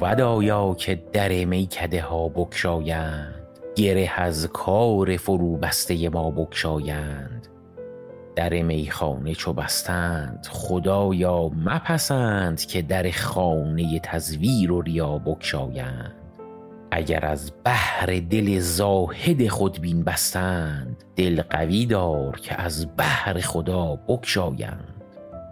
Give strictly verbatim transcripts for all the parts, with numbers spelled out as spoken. بود آیا که در میکده ها بکشایند، گره از کار فرو بسته ما بکشایند. در میخانه چو بستند خدایا مپسند، که در خانه تزویر و ریا بکشایند. اگر از بحر دل زاهد خودبین بستند، دل قوی دار که از بحر خدا بکشایند.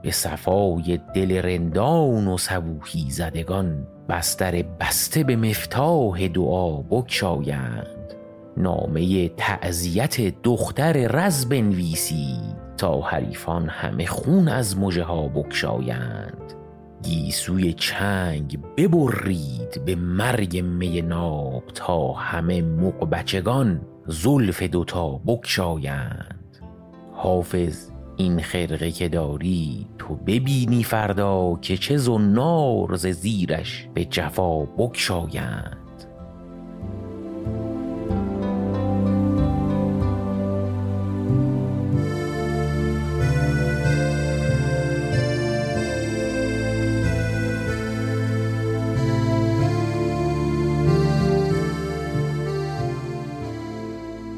به صفای دل رندان و صبوحی زدگان، بستر بسته به مفتاح دعا بکشایند. نامه تعزیت دختر رز بنویسی، تا حریفان همه خون از مژه ها بکشایند. گیسوی چنگ ببرید به مرگ می ناب، تا همه مقبچگان زلف دوتا بکشایند. حافظ این خرقه که داری تو ببینی فردا، که چه زنار ز زیرش به جفا بکشایند.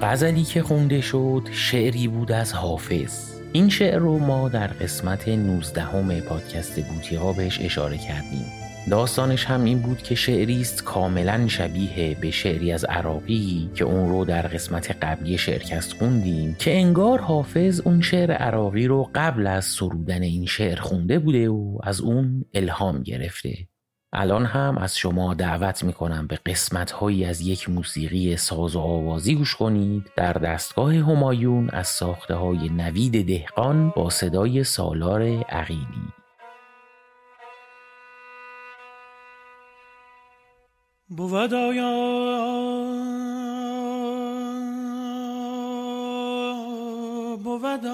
غزلی که خونده شد شعری بود از حافظ. این شعر رو ما در قسمت نوزدهم پادکست بوطیقا بهش اشاره کردیم. داستانش هم این بود که شعریست کاملا شبیه به شعری از عراقی که اون رو در قسمت قبلی شعرکست خوندیم، که انگار حافظ اون شعر عراقی رو قبل از سرودن این شعر خونده بوده و از اون الهام گرفته. الان هم از شما دعوت میکنم به قسمت‌هایی از یک موسیقی ساز و آوازی گوش کنید. در دستگاه همایون از ساخته‌های نوید دهقان با صدای سالار عقیلی. بود آیا بود آیا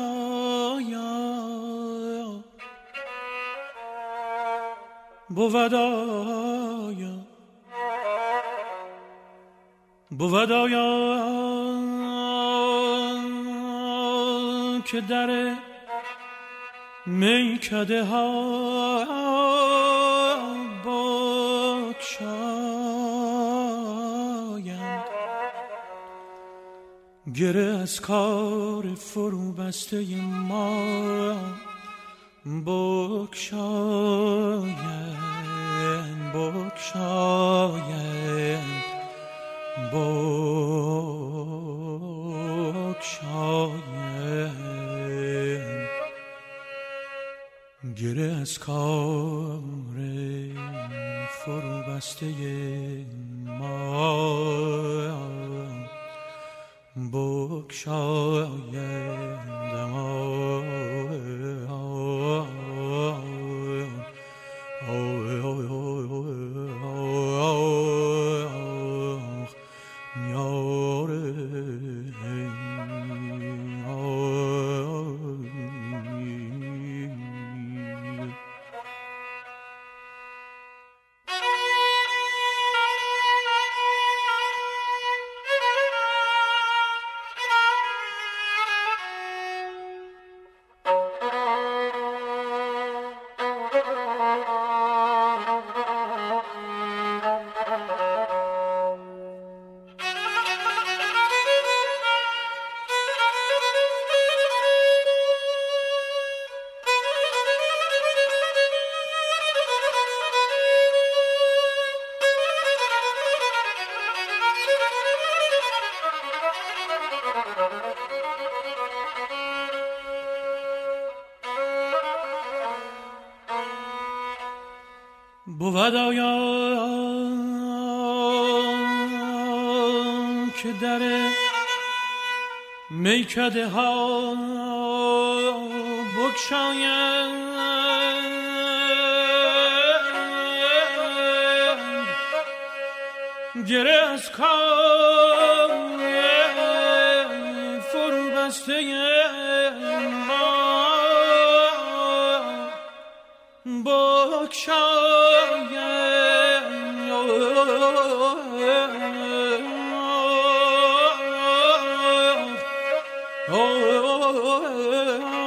بود آیا بود آیا که در میکده ها بکشایند، گره از کار فرو بسته ما بکشایند، بکشایند، بکشایند، گره از کار فرو بسته ما بکشایند، ما بود آیا که در میکده ها بکشایند، گره از کار فرو بسته ما بکشایند. Oh, oh, oh, oh, oh.